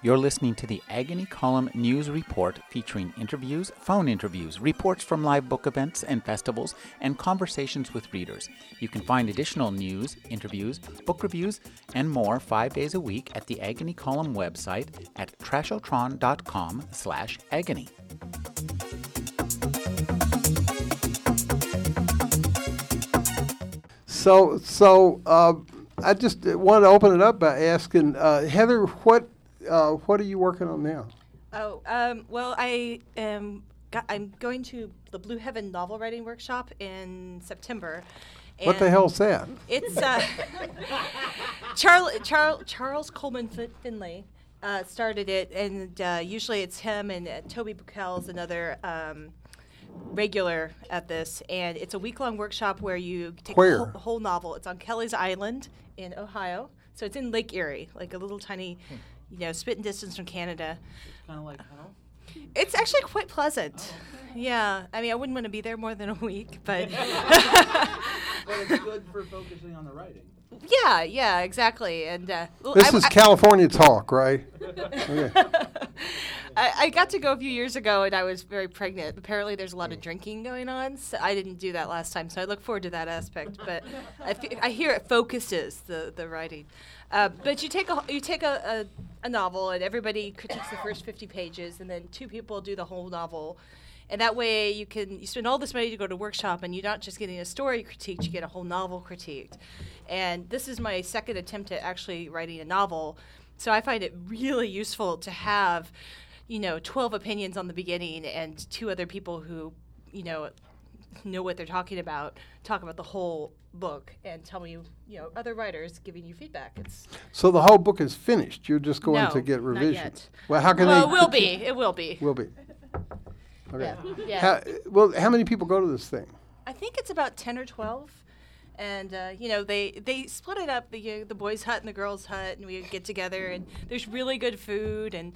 You're listening to the Agony Column News Report, featuring interviews, phone interviews, reports from live book events and festivals, and conversations with readers. You can find additional news, interviews, book reviews, and more 5 days a week at the Agony Column website at trashotron.com/agony. So I just want to open it up by asking, Heather, what are you working on now? I'm going to the Blue Heaven Novel Writing Workshop in September. What the hell's that? It's Charles Coleman Finley started it, and usually it's him and Toby Buckell's another regular at this, and it's a week-long workshop where you take a whole novel. It's on Kelly's Island in Ohio, so it's in Lake Erie, like a little tiny. You know, spitting distance from Canada. It's kind of like hell? It's actually quite pleasant. Oh, okay. Yeah. I mean, I wouldn't want to be there more than a week, but... But it's good for focusing on the writing. Yeah, exactly. And This is California talk, right? Okay. I got to go a few years ago, and I was very pregnant. Apparently there's a lot of drinking going on, so I didn't do that last time, so I look forward to that aspect. But I hear it focuses the writing. But you take a novel, and everybody critiques the first 50 pages, and then two people do the whole novel. And that way you spend all this money to go to workshop, and you're not just getting a story critiqued, you get a whole novel critiqued. And this is my second attempt at actually writing a novel. So I find it really useful to have, 12 opinions on the beginning and two other people who, know what they're talking about, talk about the whole book and tell me, other writers giving you feedback. So the whole book is finished. You're just going to get revisions. Not yet. Well, how can they? Well, it will be. Okay. Yeah. How many people go to this thing? I think it's about 10 or 12. And, they split it up, the boys' hut and the girls' hut, and we get together, and there's really good food, and,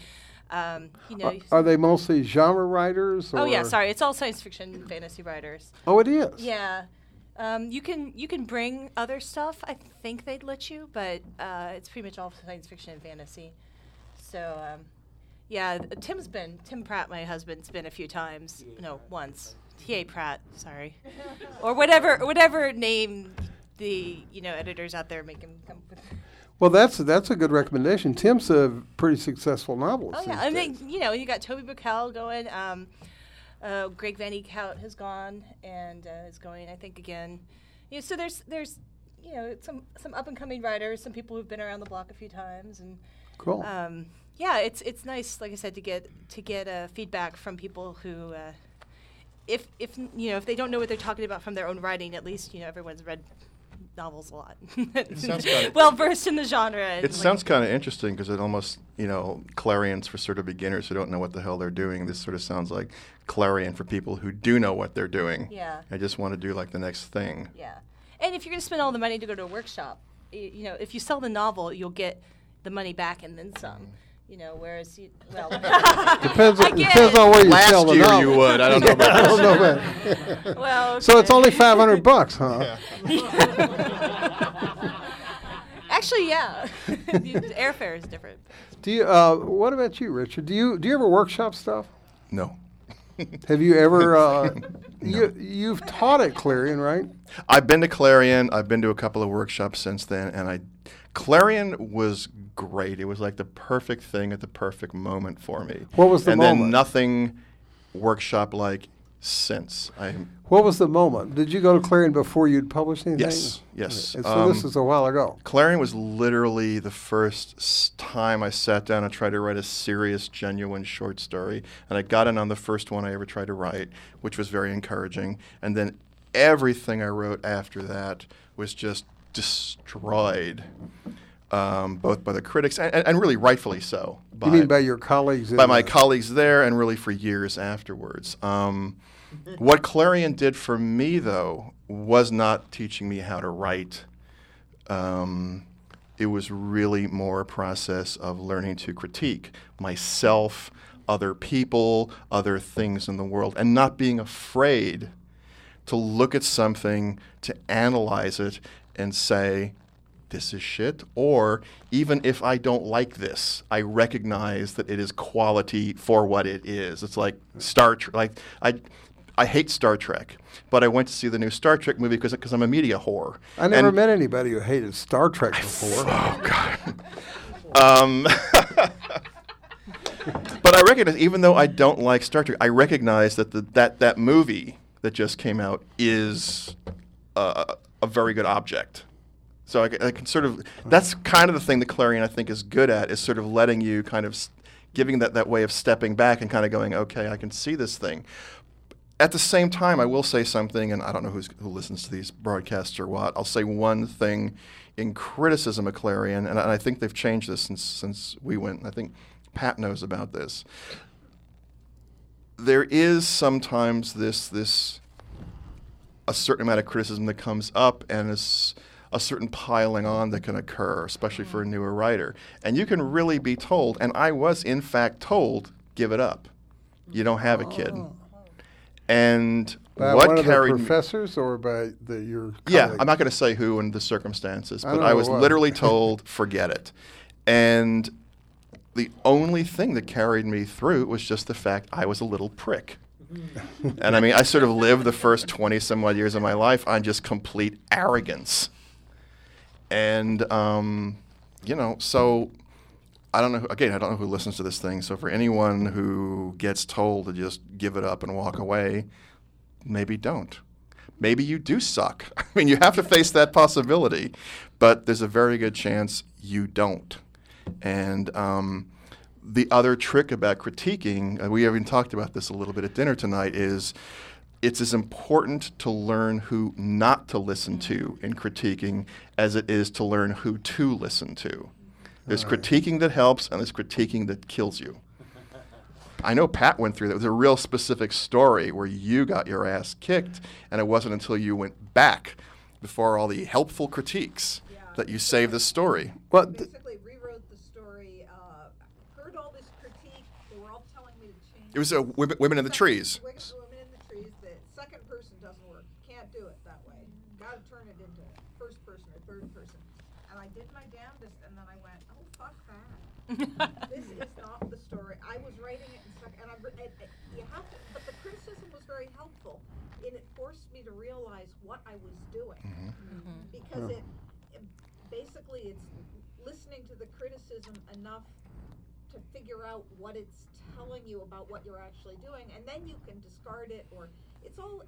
Are they mostly genre writers? Or? Oh, yeah, sorry. It's all science fiction and fantasy writers. Oh, it is? Yeah. You can bring other stuff. I think they'd let you, but it's pretty much all science fiction and fantasy. So, yeah, Tim Pratt, my husband's been a few times. Once. T.A. Pratt, sorry. Or whatever name the, editors out there make him come with. Well, that's a good recommendation. Tim's a pretty successful novelist. Oh, yeah. And then, you got Toby Buckell going. Greg Van Eekout has gone and is going, I think, again. So there's some up-and-coming writers, some people who've been around the block a few times. And cool. Yeah, it's nice, like I said, to get feedback from people who... If they don't know what they're talking about from their own writing, at least everyone's read novels a lot. Well versed in the genre. It sounds kind of interesting because it almost Clarion's for sort of beginners who don't know what the hell they're doing. This sort of sounds like Clarion for people who do know what they're doing. Yeah. I just want to do like the next thing. Yeah, and if you're going to spend all the money to go to a workshop, if you sell the novel, you'll get the money back and then some. Whereas depends on where you sell the novel. Last year you would. I don't know about this. Well, okay. So it's only $500, huh? Yeah. Actually, yeah. Airfare is different. Do you? What about you, Richard? Do you ever workshop stuff? No. Have you ever? No. You've taught at Clarion, right? I've been to Clarion. I've been to a couple of workshops since then, and Clarion was great. It was like the perfect thing at the perfect moment for me. What was the moment? And then nothing workshop-like since. What was the moment? Did you go to Clarion before you'd published anything? Yes. Okay. So this is a while ago. Clarion was literally the first time I sat down and tried to write a serious, genuine short story. And I got in on the first one I ever tried to write, which was very encouraging. And then everything I wrote after that was just destroyed, both by the critics and really rightfully so. You mean by your colleagues? By my colleagues there and really for years afterwards. What Clarion did for me, though, was not teaching me how to write. It was really more a process of learning to critique myself, other people, other things in the world, and not being afraid to look at something, to analyze it, and say, this is shit, or even if I don't like this, I recognize that it is quality for what it is. It's like Star Trek. Like, I hate Star Trek, but I went to see the new Star Trek movie because I'm a media whore. I never met anybody who hated Star Trek before. But I recognize, even though I don't like Star Trek, I recognize that that movie that just came out is a very good object. So I can sort of, that's kind of the thing that Clarion, I think, is good at, is sort of letting you kind of, giving that way of stepping back and kind of going, okay, I can see this thing. At the same time, I will say something, and I don't know who listens to these broadcasts or what. I'll say one thing in criticism of Clarion, and I think they've changed this since we went, and I think Pat knows about this. There is sometimes this a certain amount of criticism that comes up, and is a certain piling on that can occur, especially for a newer writer. And you can really be told, and I was in fact told, give it up. You don't have a kid. And by what one carried of the professors or by your colleague? Yeah, I'm not going to say who and the circumstances, but I was literally told, forget it. And the only thing that carried me through was just the fact I was a little prick. And I mean, I sort of lived the first 20-some-odd years of my life on just complete arrogance. And, so I don't know. Again, I don't know who listens to this thing. So for anyone who gets told to just give it up and walk away, maybe don't. Maybe you do suck. I mean, you have to face that possibility. But there's a very good chance you don't. And the other trick about critiquing, we even talked about this a little bit at dinner tonight, is it's as important to learn who not to listen to in critiquing as it is to learn who to listen to. There's critiquing that helps, and there's critiquing that kills you. I know Pat went through that. It was a real specific story where you got your ass kicked, and it wasn't until you went back before all the helpful critiques that you saved the story. Well, basically rewrote the story. Heard all this critique. They were all telling me to change. It was Women in the Trees. Women in the Trees. The second person doesn't work. Can't do it that way. Got to turn it into first person or third person. And I did my damnedest, and then I went, oh, fuck that. This is not the story. I was writing it and stuck, and you have to, but the criticism was very helpful, and it forced me to realize what I was doing. Because it's listening to the criticism enough to figure out what it's telling you about what you're actually doing, and then you can discard it, or it's all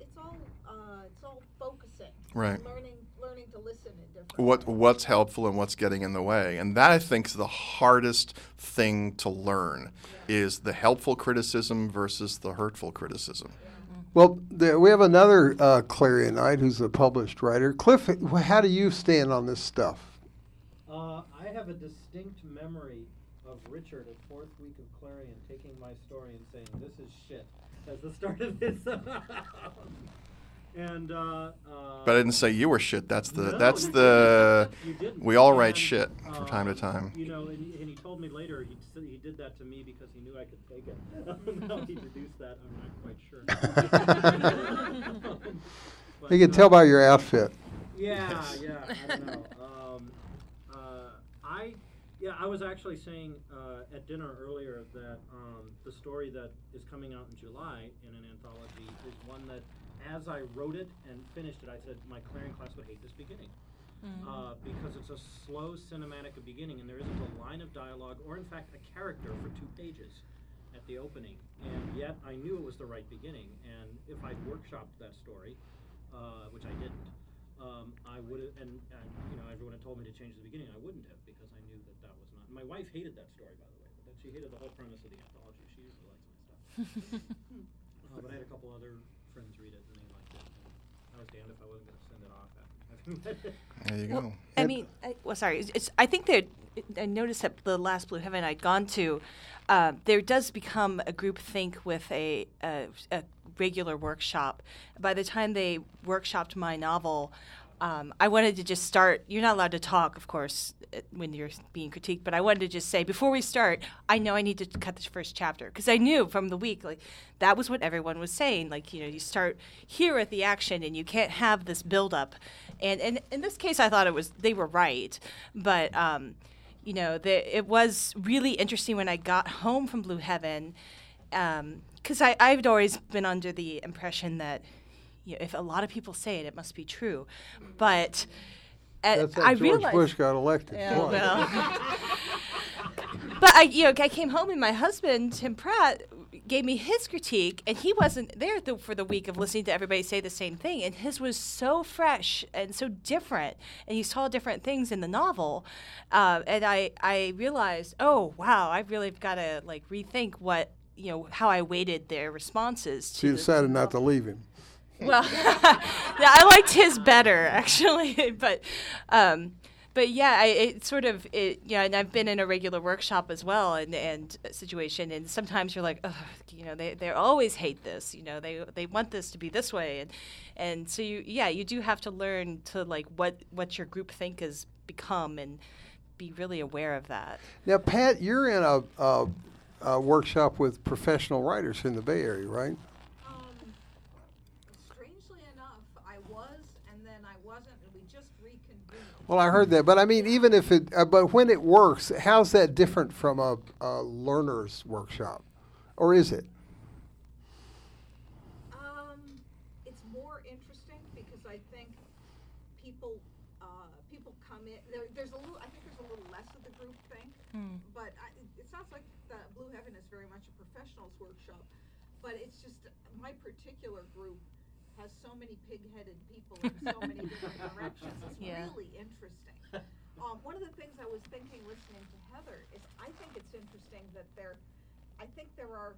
focusing, right? Learning to listen in different ways. What's helpful and what's getting in the way, and that I think is the hardest thing to learn is the helpful criticism versus the hurtful criticism. Yeah. Well, we have another Clarionite who's a published writer. Cliff, how do you stand on this stuff? I have a distinct memory of Richard at fourth week of Clarion taking my story and saying, this is shit, as the start of this. And but I didn't say you were shit. We all write shit from time to time. You know, and he told me later he did that to me because he knew I could take it. How he deduced that, I'm not quite sure. But, you can tell by your outfit. Yeah, I don't know. I was actually saying at dinner earlier that the story that is coming out in July in an anthology is one that, as I wrote it and finished it, I said my Clarion class would hate this beginning because it's a slow cinematic beginning, and there isn't a line of dialogue or, in fact, a character for 2 pages at the opening. And yet I knew it was the right beginning, and if I'd workshopped that story, which I didn't, I would have, and everyone had told me to change the beginning, I wouldn't have, because I knew that was not. My wife hated that story, by the way, but she hated the whole premise of the anthology. She usually likes my stuff. But I had a couple other friends read it, and they liked it. And I was damned if I wasn't going to send it off after having read it. There you go. I think that I noticed that the last Blue Heaven I'd gone to, there does become a group think with a regular workshop. By the time they workshopped my novel, I wanted to just start. You're not allowed to talk, of course, when you're being critiqued, but I wanted to just say, before we start, I know I need to cut this first chapter, because I knew from the week, like, that was what everyone was saying. Like, you know, you start here at the action, and you can't have this buildup. And in this case, I thought it was, they were right, but, you know, it was really interesting when I got home from Blue Heaven, because I've always been under the impression that, you know, if a lot of people say it, it must be true. But that's how I realized George Bush got elected. Yeah, well. But I came home and my husband, Tim Pratt, gave me his critique, and he wasn't there for the week of listening to everybody say the same thing. And his was so fresh and so different, and he saw different things in the novel. And I realized, oh wow, I've really got to like rethink what how I weighted their responses to. So you decided not to leave him. Well, I liked his better actually, but yeah, and I've been in a regular workshop as well, and situation, and sometimes you're like, oh, they always hate this, they want this to be this way, and so you do have to learn to like what your group think has become, and be really aware of that. Now, Pat, you're in a workshop with professional writers in the Bay Area, right? Well, I heard that, but I mean, even if it, but when it works, how's that different from a learner's workshop, or is it? It's more interesting because I think people come in. There's a little less of the group thing, but it sounds like the Blue Heaven is very much a professionals workshop, but it's just my particular group has so many pig-headed people in so many different directions. It's really interesting. One of the things I was thinking listening to Heather is I think it's interesting that there are,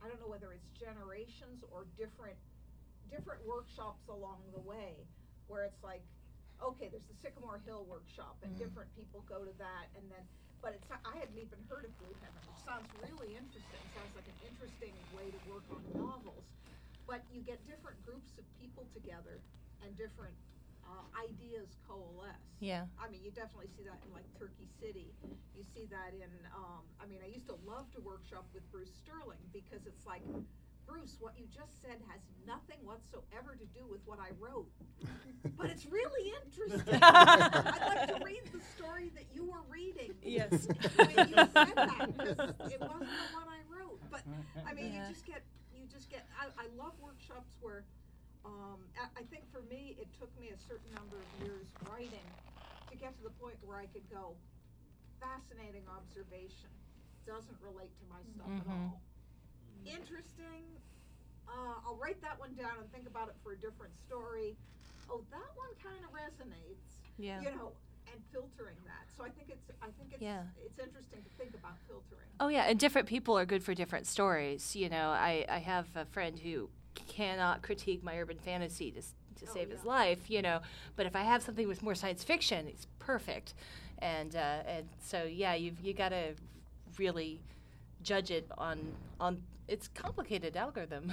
I don't know whether it's generations or different workshops along the way where it's like, okay, there's the Sycamore Hill workshop and different people go to that, and then, but it's not, I hadn't even heard of Blue Heaven, which sounds really interesting. Sounds like an interesting way to work on novels. But you get different groups of people together and different ideas coalesce. Yeah. I mean, you definitely see that in, like, Turkey City. You see that in, I used to love to workshop with Bruce Sterling because it's like, Bruce, what you just said has nothing whatsoever to do with what I wrote. But it's really interesting. I'd like to read the story that you were reading. Yes. I mean, you said that because it wasn't the one I wrote. But, I mean, you just get... I love workshops where, I think for me, it took me a certain number of years writing to get to the point where I could go, fascinating observation, doesn't relate to my stuff at all. Interesting, I'll write that one down and think about it for a different story. Oh, that one kind of resonates, and filtering that. So I think it's it's interesting to think about filtering. Oh yeah, and different people are good for different stories. I have a friend who cannot critique my urban fantasy to save his life, but if I have something with more science fiction, it's perfect. And so you got to really judge it on it's complicated algorithm.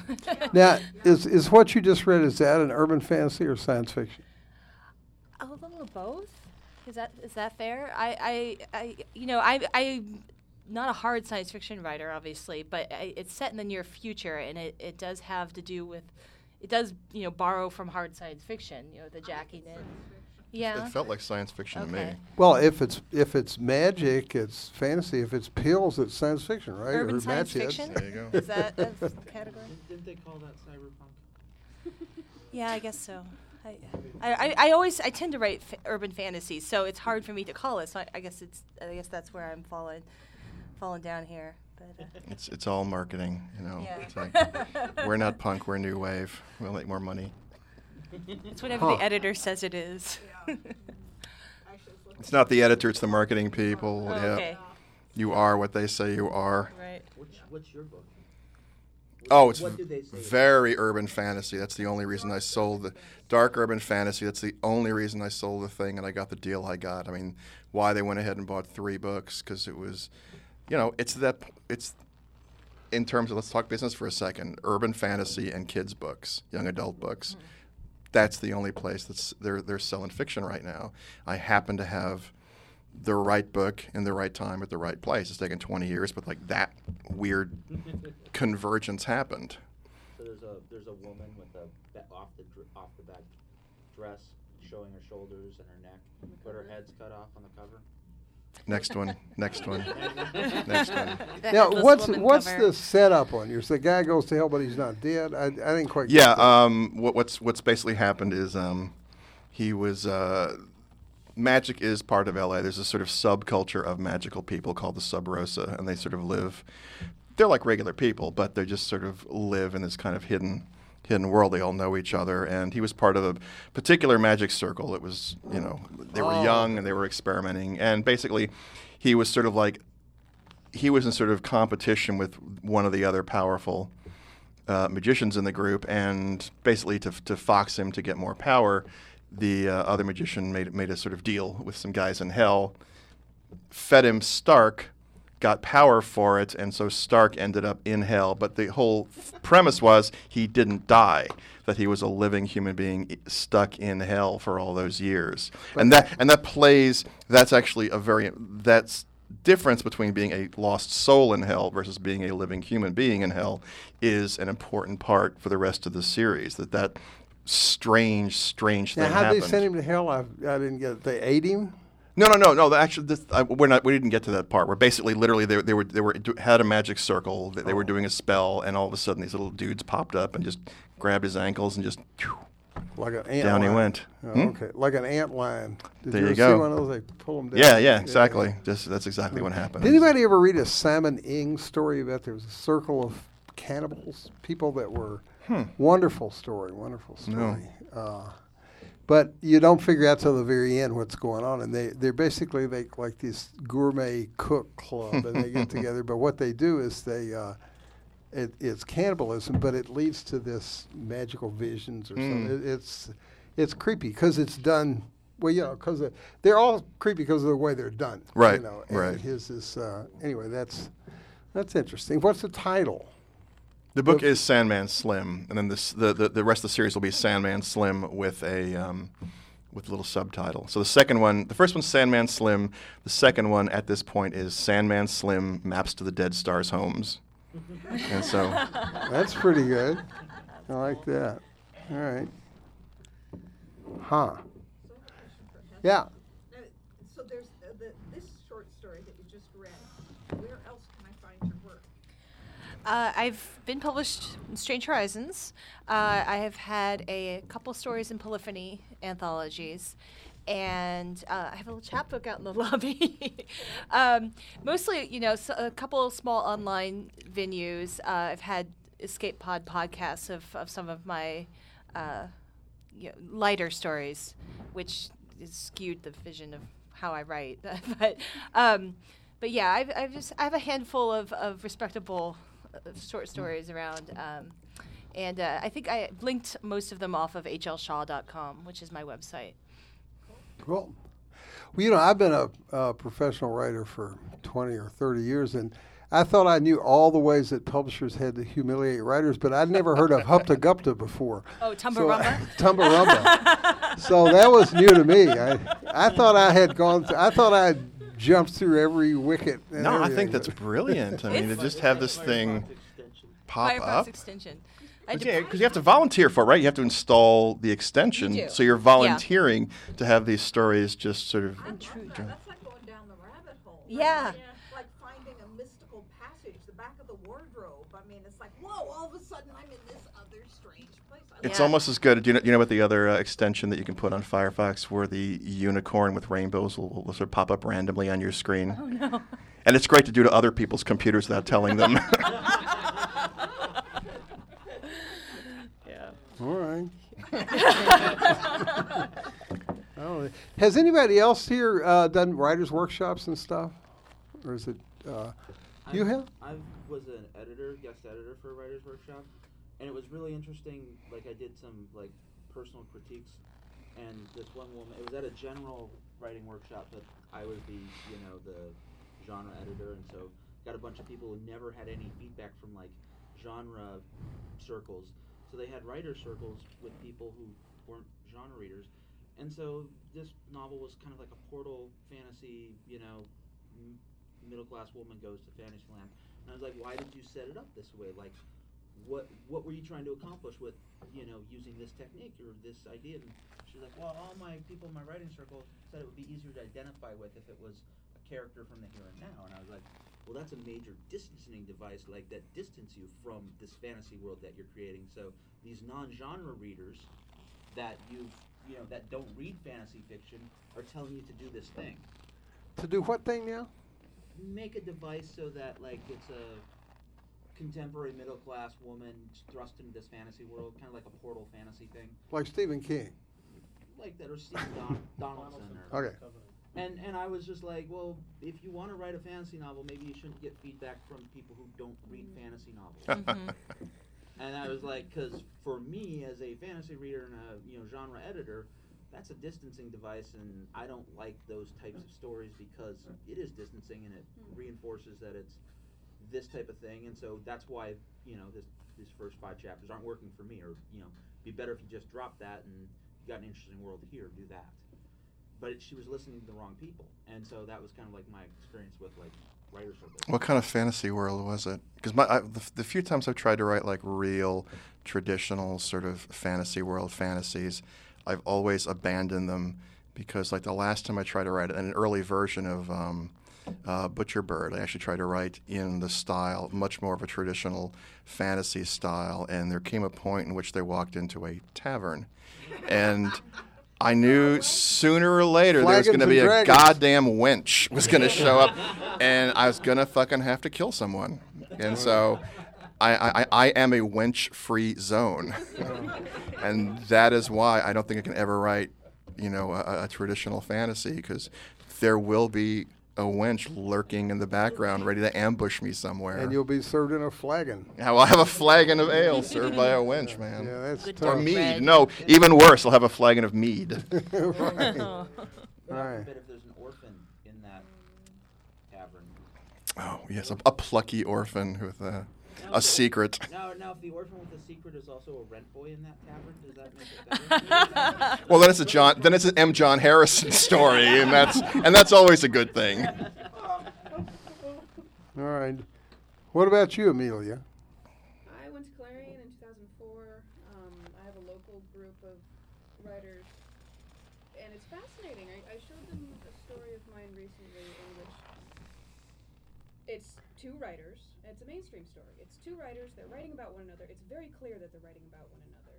Now, is what you just read, is that an urban fantasy or science fiction? A little of both. Is that fair? I'm not a hard science fiction writer, obviously, but it's set in the near future, and it does have to do with, it does borrow from hard science fiction, the jacking in. Yeah. It felt like science fiction to me. Well, if it's magic, it's fantasy. If it's pills, it's science fiction, right? Urban science fiction. There you go. Is that a category? Didn't they call that cyberpunk? Yeah, I guess so. I tend to write urban fantasies, so it's hard for me to call it. So I guess that's where I'm falling down here. But it's all marketing, It's like, we're not punk, we're new wave. We'll make more money. It's whatever the editor says it is. It's not the editor; it's the marketing people. Oh, yeah, okay. You are what they say you are. Right. What's your book? Oh, it's very urban fantasy. That's the only reason I sold the dark urban fantasy. That's the only reason I sold the thing, and I got the deal I got. I mean, why they went ahead and bought 3 books, because it was, it's in terms of, let's talk business for a second, urban fantasy and kids' books, young adult books. that's the only place that's they're selling fiction right now. I happen to have the right book in the right time at the right place. It's taken 20 years, but like that weird convergence happened. So there's a woman with a off the back dress showing her shoulders and her neck, but her head's cut off on the cover. Next one. Next one. Now, what's the setup on yours? The guy goes to hell, but he's not dead. I didn't quite. Yeah. What's basically happened is he was. Magic is part of LA. There's a sort of subculture of magical people called the Sub Rosa, and they sort of live. They're like regular people, but they just sort of live in this kind of hidden world. They all know each other, and he was part of a particular magic circle. It was, you know, they were young and they were experimenting, and basically, he was sort of like, he was in sort of competition with one of the other powerful magicians in the group, and basically to fox him to get more power, the other magician made a sort of deal with some guys in hell, fed him Stark, got power for it, and so Stark ended up in hell. But the whole premise was he didn't die, that he was a living human being stuck in hell for all those years. But that's difference between being a lost soul in hell versus being a living human being in hell is an important part for the rest of the series, that strange thing happened. Now, how did they send him to hell? I didn't get it. They ate him? No. Actually, we didn't get to that part. We're basically, literally, they had a magic circle. They were doing a spell, and all of a sudden, these little dudes popped up and just grabbed his ankles and just like an ant down line. He went. Oh, okay, like an ant lion. Did there you go. See one of those? They pull him down. Yeah, exactly. Yeah. That's exactly what happened. Did anybody ever read a Simon Ng story about there was a circle of cannibals, people that were wonderful story? No. But you don't figure out till the very end what's going on, and they're basically like this gourmet cook club, and they get together. But what they do is it's cannibalism, but it leads to this magical visions or something. It's creepy because it's done well, you know, because they're all creepy because of the way they're done, right? You know, and right. His is anyway. That's interesting. What's the title? The book is Sandman Slim, and then the rest of the series will be Sandman Slim with a little subtitle. So the second one, the first one's Sandman Slim. The second one at this point is Sandman Slim: Maps to the Dead Stars Homes. And so that's pretty good. I like that. All right. Huh. Yeah. So there's this short story that you just read. Where else can I find your work? I've been published in Strange Horizons. I have had a couple stories in Polyphony anthologies. And I have a little chapbook out in the lobby. Mostly, you know, a couple of small online venues. I've had Escape Pod podcasts of some of my lighter stories, which is skewed the vision of how I write. But yeah, I have a handful of respectable short stories around, and I think I linked most of them off of hlshaw.com, which is my website. Cool. Well, you know, I've been a professional writer for 20 or 30 years, and I thought I knew all the ways that publishers had to humiliate writers, but I'd never heard of Hupta Gupta before. Oh, Tumbarumba? Tumbarumba. So that was new to me. I thought I had jumps through every wicket. And no, everything. I think that's brilliant. I mean, to just have this thing pop Firefox up. Firefox extension. Because you have to volunteer for it, right? You have to install the extension. So you're volunteering to have these stories just sort of. I love that. That's like going down the rabbit hole. Yeah. Right? Yeah. Like finding a mystical passage, the back of the wardrobe. I mean, it's like, whoa, all of a sudden I'm in this other strange place. It's almost as good. Do you know what the other extension that you can put on Firefox where the unicorn with rainbows will sort of pop up randomly on your screen? Oh, no. And it's great to do to other people's computers without telling them. Yeah. All right. Oh, has anybody else here done writers' workshops and stuff? Or is it you have? I was an guest editor for a writers' workshop. And it was really interesting, like I did some like personal critiques, and this one woman, it was at a general writing workshop that I would be, you know, the genre editor, and so got a bunch of people who never had any feedback from like genre circles. So they had writer circles with people who or genre readers. And so this novel was kind of like a portal fantasy, you know, middle-class woman goes to Fantasyland. And I was like, why did you set it up this way? Like, what were you trying to accomplish with, you know, using this technique or this idea? And she's like, well, all my people in my writing circle said it would be easier to identify with if it was a character from the here and now. And I was like, well, that's a major distancing device, like that distance you from this fantasy world that you're creating. So these non-genre readers that that don't read fantasy fiction are telling you to do this thing. To do what thing now? Make a device so that, like, it's a contemporary middle-class woman thrust into this fantasy world, kind of like a portal fantasy thing. Like Stephen King. Like that, or Stephen Donaldson. Or, okay. And I was just like, well, if you want to write a fantasy novel, maybe you shouldn't get feedback from people who don't read fantasy novels. Mm-hmm. And I was like, because for me, as a fantasy reader and a genre editor, that's a distancing device, and I don't like those types of stories because it is distancing, and it reinforces that it's this type of thing. And so that's why these first 5 chapters aren't working for me. Or be better if you just drop that and you got an interesting world here. Do that. But she was listening to the wrong people, and so that was kind of like my experience with like writers. What kind of fantasy world was it? Because the few times I've tried to write like real, traditional sort of fantasy world fantasies, I've always abandoned them because, like, the last time I tried to write an early version of Butcher Bird, I actually tried to write in the style, much more of a traditional fantasy style, and there came a point in which they walked into a tavern. And I knew sooner or later Flagons there was going to be a goddamn wench was going to show up, and I was going to fucking have to kill someone. And so I am a wench-free zone. And that is why I don't think I can ever write, a traditional fantasy, because there will be a wench lurking in the background ready to ambush me somewhere. And you'll be served in a flagon. Yeah, well, I'll have a flagon of ale served by a wench, man. Yeah, that's tough. Or mead. Bread. No, even worse, I'll have a flagon of mead. Right. Oh. Right. I bet if there's an orphan in that tavern. Oh, yes, a plucky orphan with a secret. Now, if the orphan with a secret is also a rent boy in that tavern, does that make it better? Well, then it's an M. John Harrison story, and that's always a good thing. All right. What about you, Amelia? I went to Clarion in 2004. I have a local group of writers, and it's fascinating. I showed them a story of mine recently in which it's two writers. It's a mainstream story. It's two writers. They're writing about one another. It's very clear that they're writing about one another.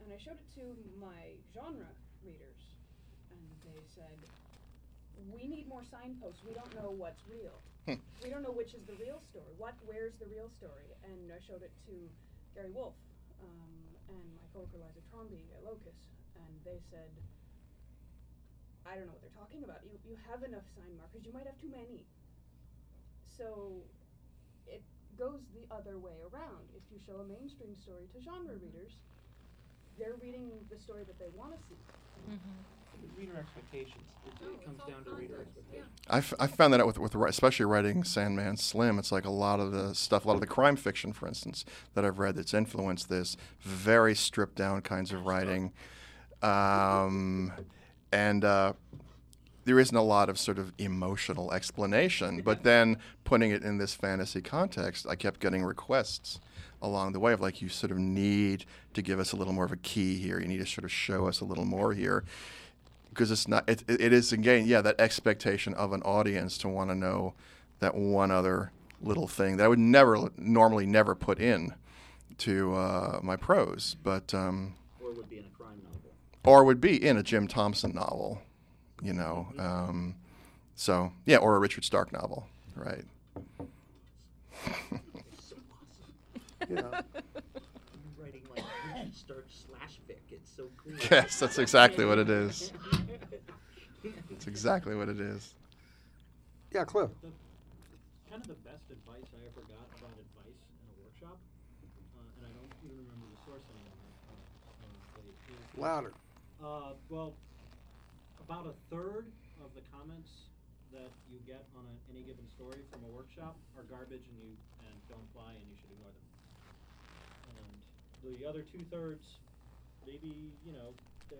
And I showed it to my genre readers, and they said, we need more signposts. We don't know what's real. We don't know which is the real story. Where's the real story? And I showed it to Gary Wolf and my coworker Eliza Trombie at Locus, and they said, I don't know what they're talking about. You have enough sign markers. You might have too many. So it goes the other way around. If you show a mainstream story to genre readers, they're reading the story that they want to see. Mm-hmm. Reader expectations. It comes down to reader expectations. Yeah. I found that out with especially writing Sandman Slim. It's like a lot of the stuff, a lot of the crime fiction, for instance, that I've read that's influenced this very stripped down kinds of writing. There isn't a lot of sort of emotional explanation, but then putting it in this fantasy context, I kept getting requests along the way of like, you sort of need to give us a little more of a key here. You need to sort of show us a little more here, because it is again, yeah, that expectation of an audience to want to know that one other little thing that I would normally never put in to my prose, but or would be in a crime novel, or would be in a Jim Thompson novel. Or a Richard Stark novel, right? Yeah. You're writing like Richard Stark /Vic. It's so cool. Yes, that's exactly what it is. That's exactly what it is. Yeah, Cliff. Kind of the best advice I ever got about advice in a workshop, and I don't even remember the source anymore. Louder. About a third of the comments that you get on any given story from a workshop are garbage and don't fly, and you should ignore them. And the other 2/3, maybe,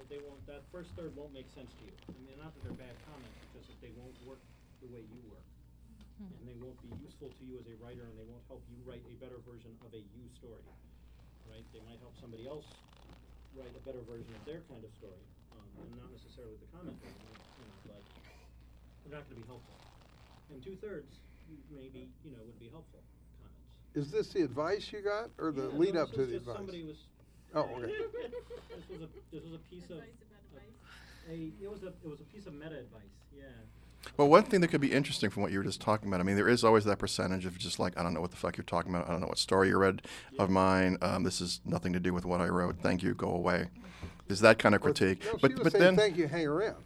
they won't, that first third won't make sense to you. I mean, not that they're bad comments, it's just that they won't work the way you work. Mm-hmm. And they won't be useful to you as a writer, and they won't help you write a better version of a you story, right? They might help somebody else write a better version of their kind of story, and not necessarily the comment, you know, but they're not going to be helpful. And two-thirds maybe, you know, would be helpful comments. Is this the advice you got, or the lead up to the advice? Somebody was... Oh, okay. This was a piece of it was a piece of meta advice. Yeah. Well, one thing that could be interesting from what you were just talking about, I mean, there is always that percentage of just like, I don't know what the fuck you're talking about. I don't know what story you read of mine. This is nothing to do with what I wrote. Thank you. Go away. There's that kind of critique. Well, but saying, then thank you. Hang around.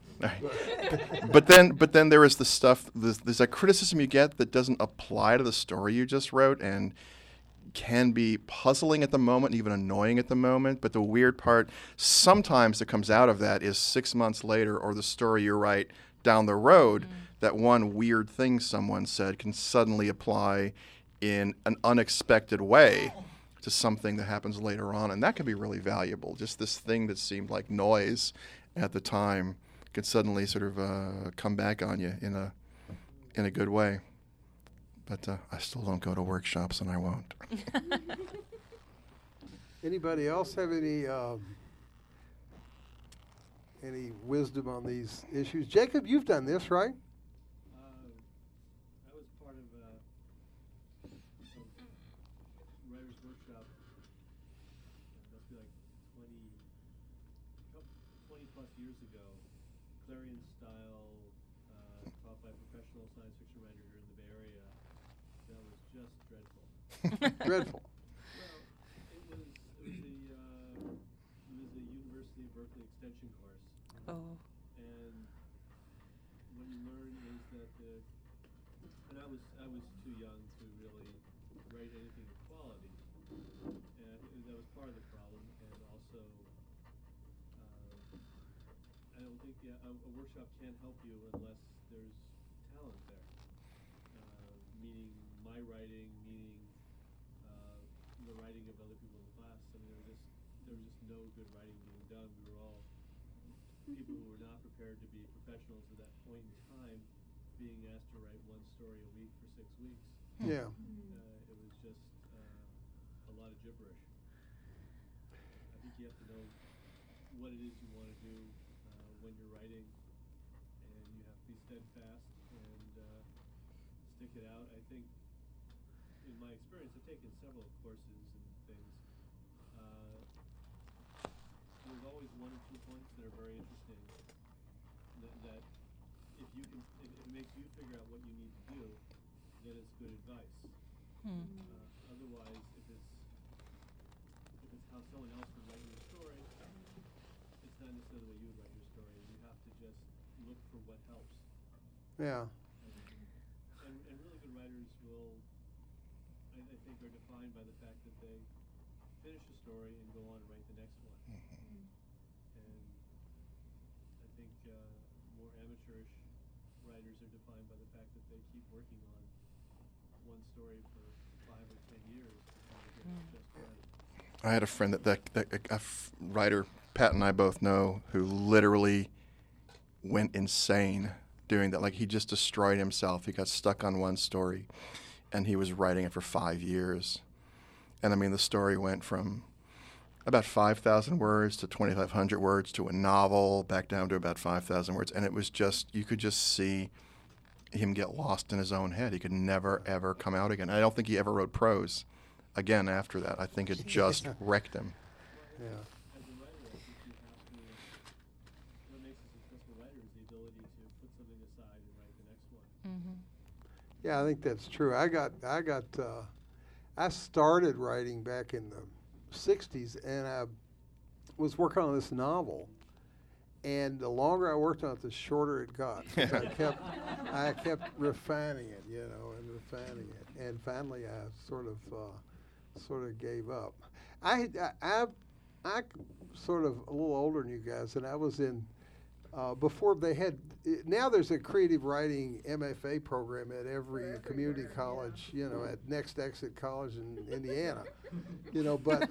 but then there is the stuff. There's that criticism you get that doesn't apply to the story you just wrote, and can be puzzling at the moment, even annoying at the moment. But the weird part sometimes that comes out of that is 6 months later, or the story you write down the road, that one weird thing someone said can suddenly apply in an unexpected way to something that happens later on. And that can be really valuable. Just this thing that seemed like noise at the time can suddenly sort of come back on you in a good way. But I still don't go to workshops, and I won't. Anybody else have any wisdom on these issues? Jacob, you've done this, right? I was part of a writer's workshop. That must be like 20-plus years ago, Clarion style, taught by professional science fiction writer here in the Bay Area. That was just dreadful. Dreadful. Well, it was the University of Berkeley extension course. Oh. And what you learn is that I was too young to really write anything of quality, and that was part of the problem. And also, I don't think a workshop can help you unless there's talent there. Meaning my writing, meaning the writing of other people in the class. I mean, there was just no good writing being done. We were all people who were not prepared to be professionals at that point in time, being asked to write one story a week for 6 weeks. Yeah. It was just a lot of gibberish. I think you have to know what it is you want to do when you're writing, and you have to be steadfast and stick it out. I think, in my experience, I've taken several courses and things. There's always 1 or 2 points that are very interesting. That if you can, if it makes you figure out what you need to do, then it's good advice. Otherwise, if it's how someone else would write your story, it's not necessarily the way you would write your story. You have to just look for what helps. Yeah. And really good writers will, I think, are defined by the fact that they finish a story and go on and write the next one. And I think more amateurish writers are defined by the fact that they keep working on one story for 5 or 10 years. Just right. I had a friend that writer, Pat and I both know, who literally went insane doing that. Like, he just destroyed himself. He got stuck on one story, and he was writing it for 5 years. And I mean, the story went from about 5,000 words to 2,500 words to a novel, back down to about 5,000 words. And it was just, you could just see him get lost in his own head. He could never, ever come out again. I don't think he ever wrote prose again after that. I think it just wrecked him. Yeah. Yeah, I think that's true. I started writing back in the 60s, and I was working on this novel. And the longer I worked on it, the shorter it got. I kept refining it, you know, and refining it. And finally, I sort of gave up. I sort of a little older than you guys, and I was in. Before they had, now there's a creative writing MFA program at every community college, you know, at Next Exit College in Indiana, you know, but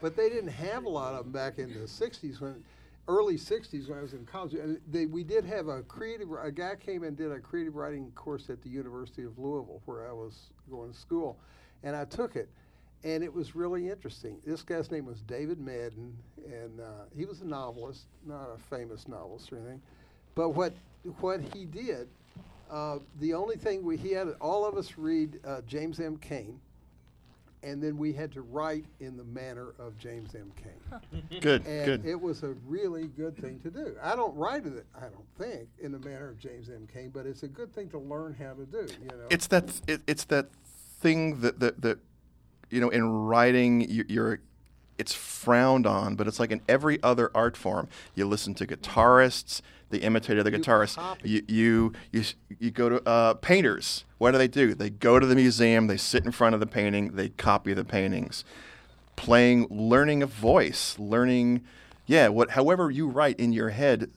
But they didn't have a lot of them back in the 60s, when early 60s when I was in college. And we did have a guy came and did a creative writing course at the University of Louisville where I was going to school, and I took it. And it was really interesting. This guy's name was David Madden, and he was a novelist, not a famous novelist or anything. But what he did, the only thing he had all of us read James M. Cain, and then we had to write in the manner of James M. Cain. Good. It was a really good thing to do. I don't write it, I don't think, in the manner of James M. Cain, but it's a good thing to learn how to do. You know, it's that thing that you know, in writing, it's frowned on, but it's like in every other art form. You listen to guitarists, they imitate other guitarists. You go to painters. What do? They go to the museum. They sit in front of the painting. They copy the paintings. Learning a voice, however you write in your head,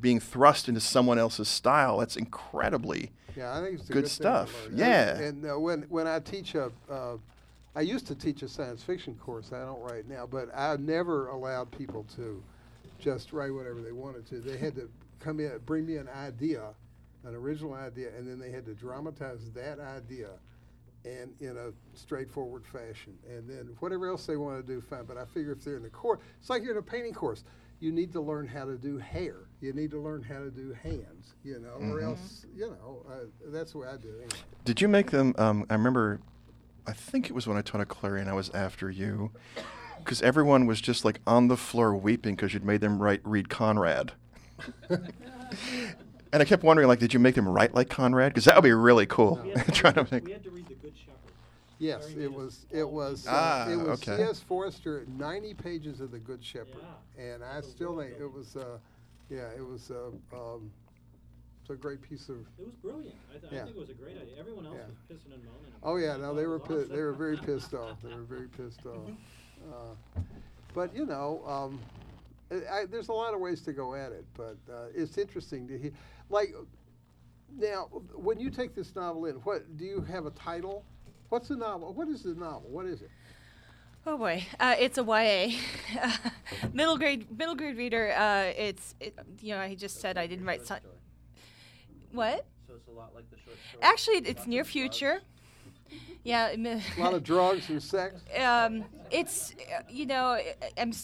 being thrust into someone else's style. That's incredibly I think it's good stuff. Yeah, and when I teach I used to teach a science fiction course. I don't write now, but I never allowed people to just write whatever they wanted to. They had to come in, bring me an idea, an original idea, and then they had to dramatize that idea and in a straightforward fashion. And then whatever else they want to do, fine. But I figure if they're in the course, it's like you're in a painting course. You need to learn how to do hair. You need to learn how to do hands, or else, that's the way I do it. Anyway. Did you make them, I remember... I think it was when I taught at Clarion, I was after you, because everyone was just like on the floor weeping because you'd made them read Conrad. And I kept wondering, like, did you make them write like Conrad? Because that would be really cool. No. We had to read The Good Shepherd. Yes, it was C.S. Forrester, 90 pages of The Good Shepherd, and I still think it was a great piece of... It was brilliant. I think it was a great idea. Everyone else was pissing and moaning. Oh, yeah. No, they were very pissed off. They were very pissed off. But, there's a lot of ways to go at it, but it's interesting to hear. Like, now, when you take this novel in, what do you have a title? What's the novel? What is the novel? What is it? Oh boy, it's a YA, middle grade reader. I just said I didn't write. What? So it's a lot like the short story. Actually, it's near future. Yeah. A lot of drugs and sex. It's I'm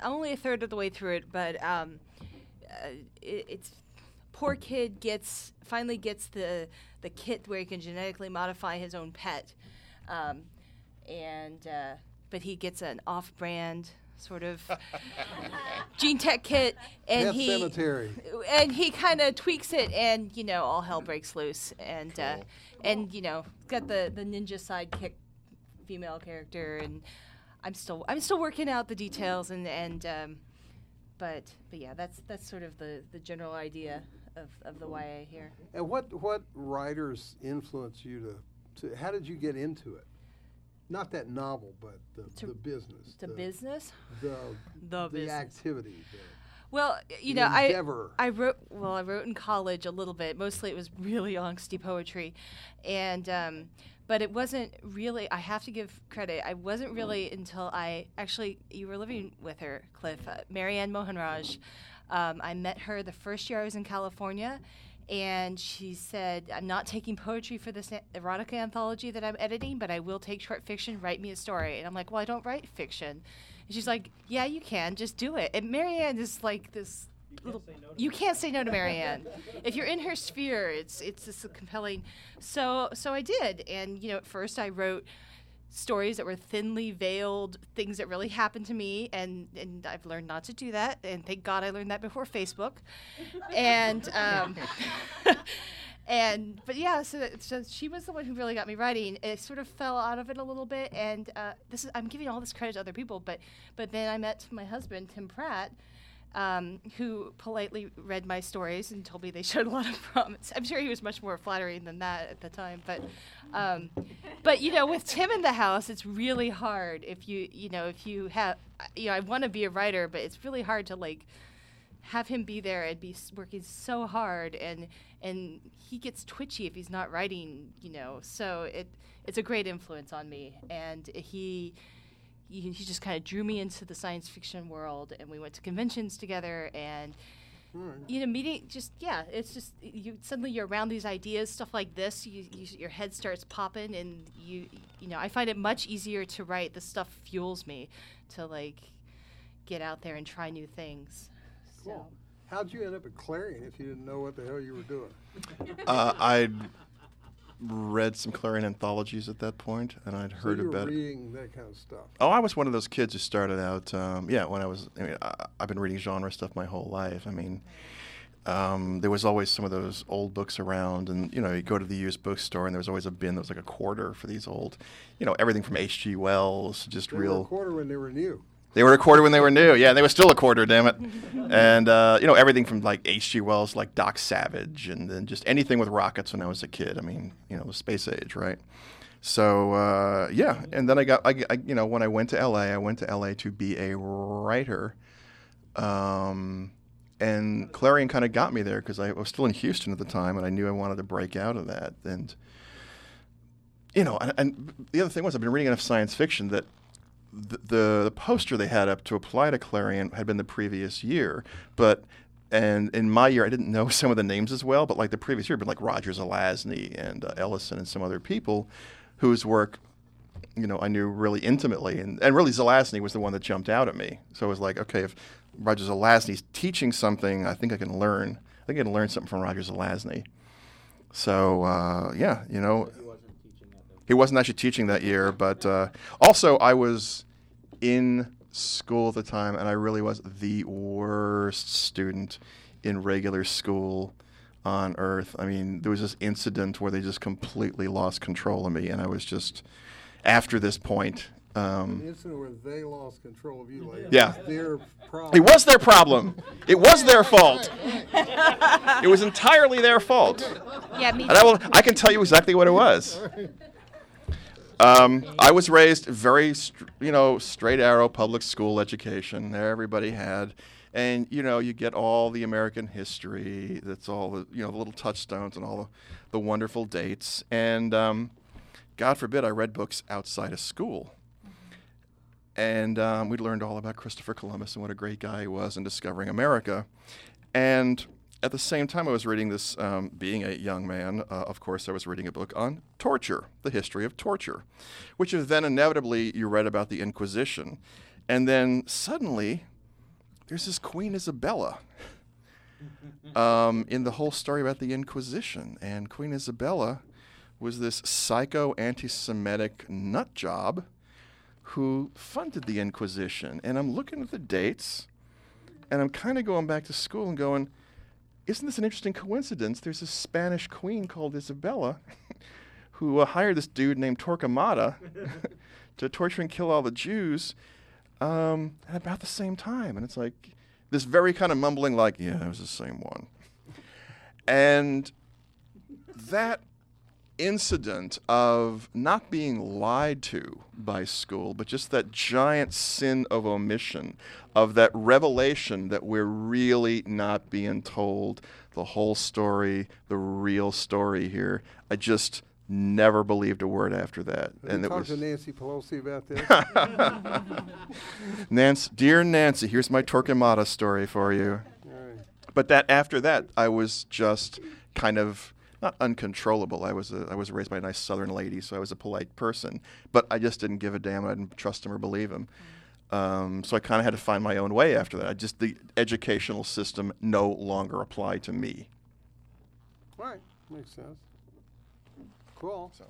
only a third of the way through it, but it's poor kid finally gets the kit where he can genetically modify his own pet, but he gets an off-brand sort of gene tech kit, and he kind of tweaks it, and all hell breaks loose, and cool. And got the ninja sidekick female character, and I'm still working out the details, but that's sort of the general idea of the YA here. And what writers influence you to how did you get into it? Not that novel, but the business. The business? The business. Activity. I wrote in college a little bit. Mostly it was really angsty poetry. And, but it wasn't really, I have to give credit, I wasn't really until you were living with her, Cliff, Marianne Mohanraj. I met her the first year I was in California. And she said, "I'm not taking poetry for this erotica anthology that I'm editing, but I will take short fiction. Write me a story." And I'm like, "Well, I don't write fiction." And she's like, "Yeah, you can. Just do it." And Marianne is like this. You can't say no to Marianne. If you're in her sphere, it's just compelling. So I did. And at first I wrote stories that were thinly veiled things that really happened to me, and I've learned not to do that, and thank God I learned that before Facebook. And so she was the one who really got me writing. It sort of fell out of it a little bit, and I'm giving all this credit to other people, but then I met my husband Tim Pratt, who politely read my stories and told me they showed a lot of promise. I'm sure he was much more flattering than that at the time, but with Tim in the house, it's really hard if you have I want to be a writer, but it's really hard to like have him be there and be working so hard, and he gets twitchy if he's not writing, so it's a great influence on me, and he he just kind of drew me into the science fiction world, and we went to conventions together, and you know, meeting just it's just you suddenly you're around these ideas, stuff like this. Your head starts popping, and you know, I find it much easier to write. This stuff fuels me to like get out there and try new things. Cool. So. How'd you end up at Clarion if you didn't know what the hell you were doing? I read some Clarion anthologies at that point, and I'd heard about reading that kind of stuff. Oh, I was one of those kids who started out, when I was, I've been reading genre stuff my whole life. I mean, there was always some of those old books around, and, you know, you go to the used bookstore, and there was always a bin that was like a quarter for these old, you know, everything from H.G. Wells, just real. They were a quarter when they were new. They were a quarter when they were new. Yeah, they were still a quarter, damn it. And, you know, everything from, like, H.G. Wells, like Doc Savage, and then just anything with rockets when I was a kid. I mean, you know, the space age, right? So, yeah. And then I got, you know, when I went to L.A., to be a writer. And Clarion kind of got me there because I was still in Houston at the time, and I knew I wanted to break out of that. And, you know, and the other thing was I've been reading enough science fiction that the poster they had up to apply to Clarion had been the previous year, and in my year I didn't know some of the names as well, but like the previous year had been like Roger Zelazny and Ellison and some other people whose work, you know, I knew really intimately, and really Zelazny was the one that jumped out at me. So I was like, okay, if Roger Zelazny's teaching something, I think I can learn something from Roger Zelazny. So yeah, you know. He wasn't actually teaching that year, but also I was in school at the time, and I really was the worst student in regular school on earth. I mean, there was this incident where they just completely lost control of me, and I was just, after this point... an incident where they lost control of you. Like yeah. It was their problem. It was their fault. It was entirely their fault. Yeah, me too. And I can tell you exactly what it was. I was raised very, straight arrow public school education. Everybody had, and you know, you get all the American history. That's all the the little touchstones and all the wonderful dates. And God forbid, I read books outside of school. And we learned all about Christopher Columbus and what a great guy he was in discovering America. And at the same time, I was reading this, being a young man, of course, I was reading a book on torture, the history of torture, which is then inevitably you read about the Inquisition. And then suddenly, there's this Queen Isabella in the whole story about the Inquisition. And Queen Isabella was this psycho anti-Semitic nut job who funded the Inquisition. And I'm looking at the dates, and I'm kind of going back to school and going, isn't this an interesting coincidence? There's a Spanish queen called Isabella who hired this dude named Torquemada to torture and kill all the Jews at about the same time. And it's like this very kind of mumbling like, yeah, it was the same one. And that incident of not being lied to by school, but just that giant sin of omission, of that revelation that we're really not being told the whole story, the real story here. I just never believed a word after that. And talked to Nancy Pelosi about this. Dear Nancy, here's my Torquemada story for you. Right. But that after that, I was just kind of not uncontrollable. I was raised by a nice Southern lady, so I was a polite person. But I just didn't give a damn. I didn't trust him or believe him. So I kind of had to find my own way after that. The educational system no longer applied to me. All right, makes sense. Cool. So,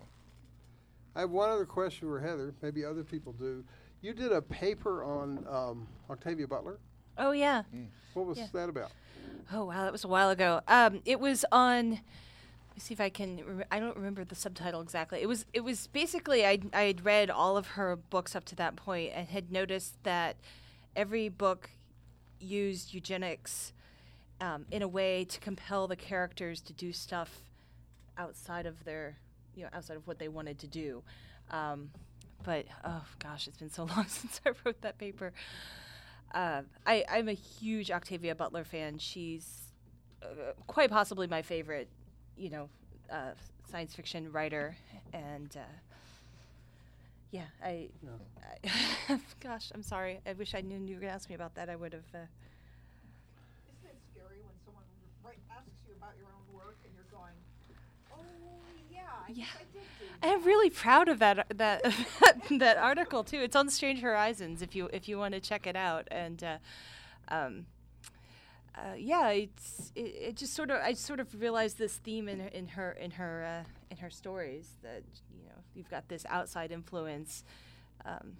I have one other question for Heather. Maybe other people do. You did a paper on Octavia Butler. Oh yeah. What was that about? Oh wow, that was a while ago. It was on. Let me see if I can. I don't remember the subtitle exactly. It was basically I had read all of her books up to that point and had noticed that every book used eugenics in a way to compel the characters to do stuff outside of their outside of what they wanted to do. But oh gosh, it's been so long since I wrote that paper. I'm a huge Octavia Butler fan. She's quite possibly my favorite science fiction writer, and Yeah, gosh, I'm sorry. I wish I knew you were going to ask me about that. I would have. Isn't it scary when someone asks you about your own work and you're going, oh, yeah, I did do that. I'm really proud of that article, too. It's on Strange Horizons if you want to check it out. And, it just sort of realized this theme in her stories, that you've got this outside influence, kind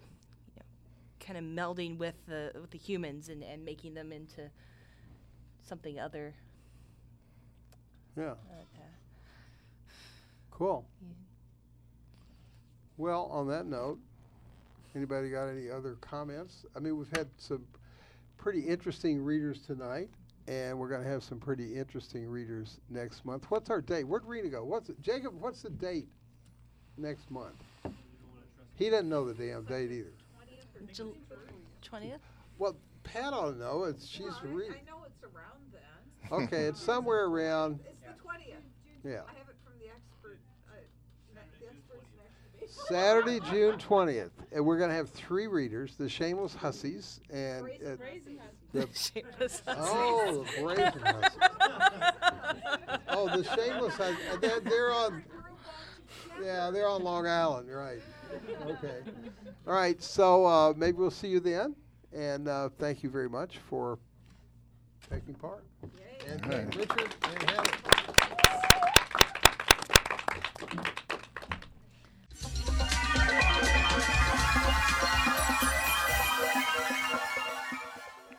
of melding with the humans and making them into something other. Yeah. Cool. Yeah. Well, on that note, anybody got any other comments? I mean, we've had some pretty interesting readers tonight. And we're going to have some pretty interesting readers next month. What's our date? Where'd Rita go? Jacob, what's the date next month? He doesn't know the damn date either. 20th? Well, Pat ought to know. I know it's around then. Okay, it's somewhere around. It's the 20th. Yeah. I have it from the expert. The expert's next week. Saturday, June 20th. And we're going to have three readers, the Shameless Hussies. And Brazen Hussies. The Brazen Hussies. Oh, the Shameless Hussies. They're on Long Island, right. Okay. All right, so maybe we'll see you then. And thank you very much for taking part. Yay. And thank Richard and Helen.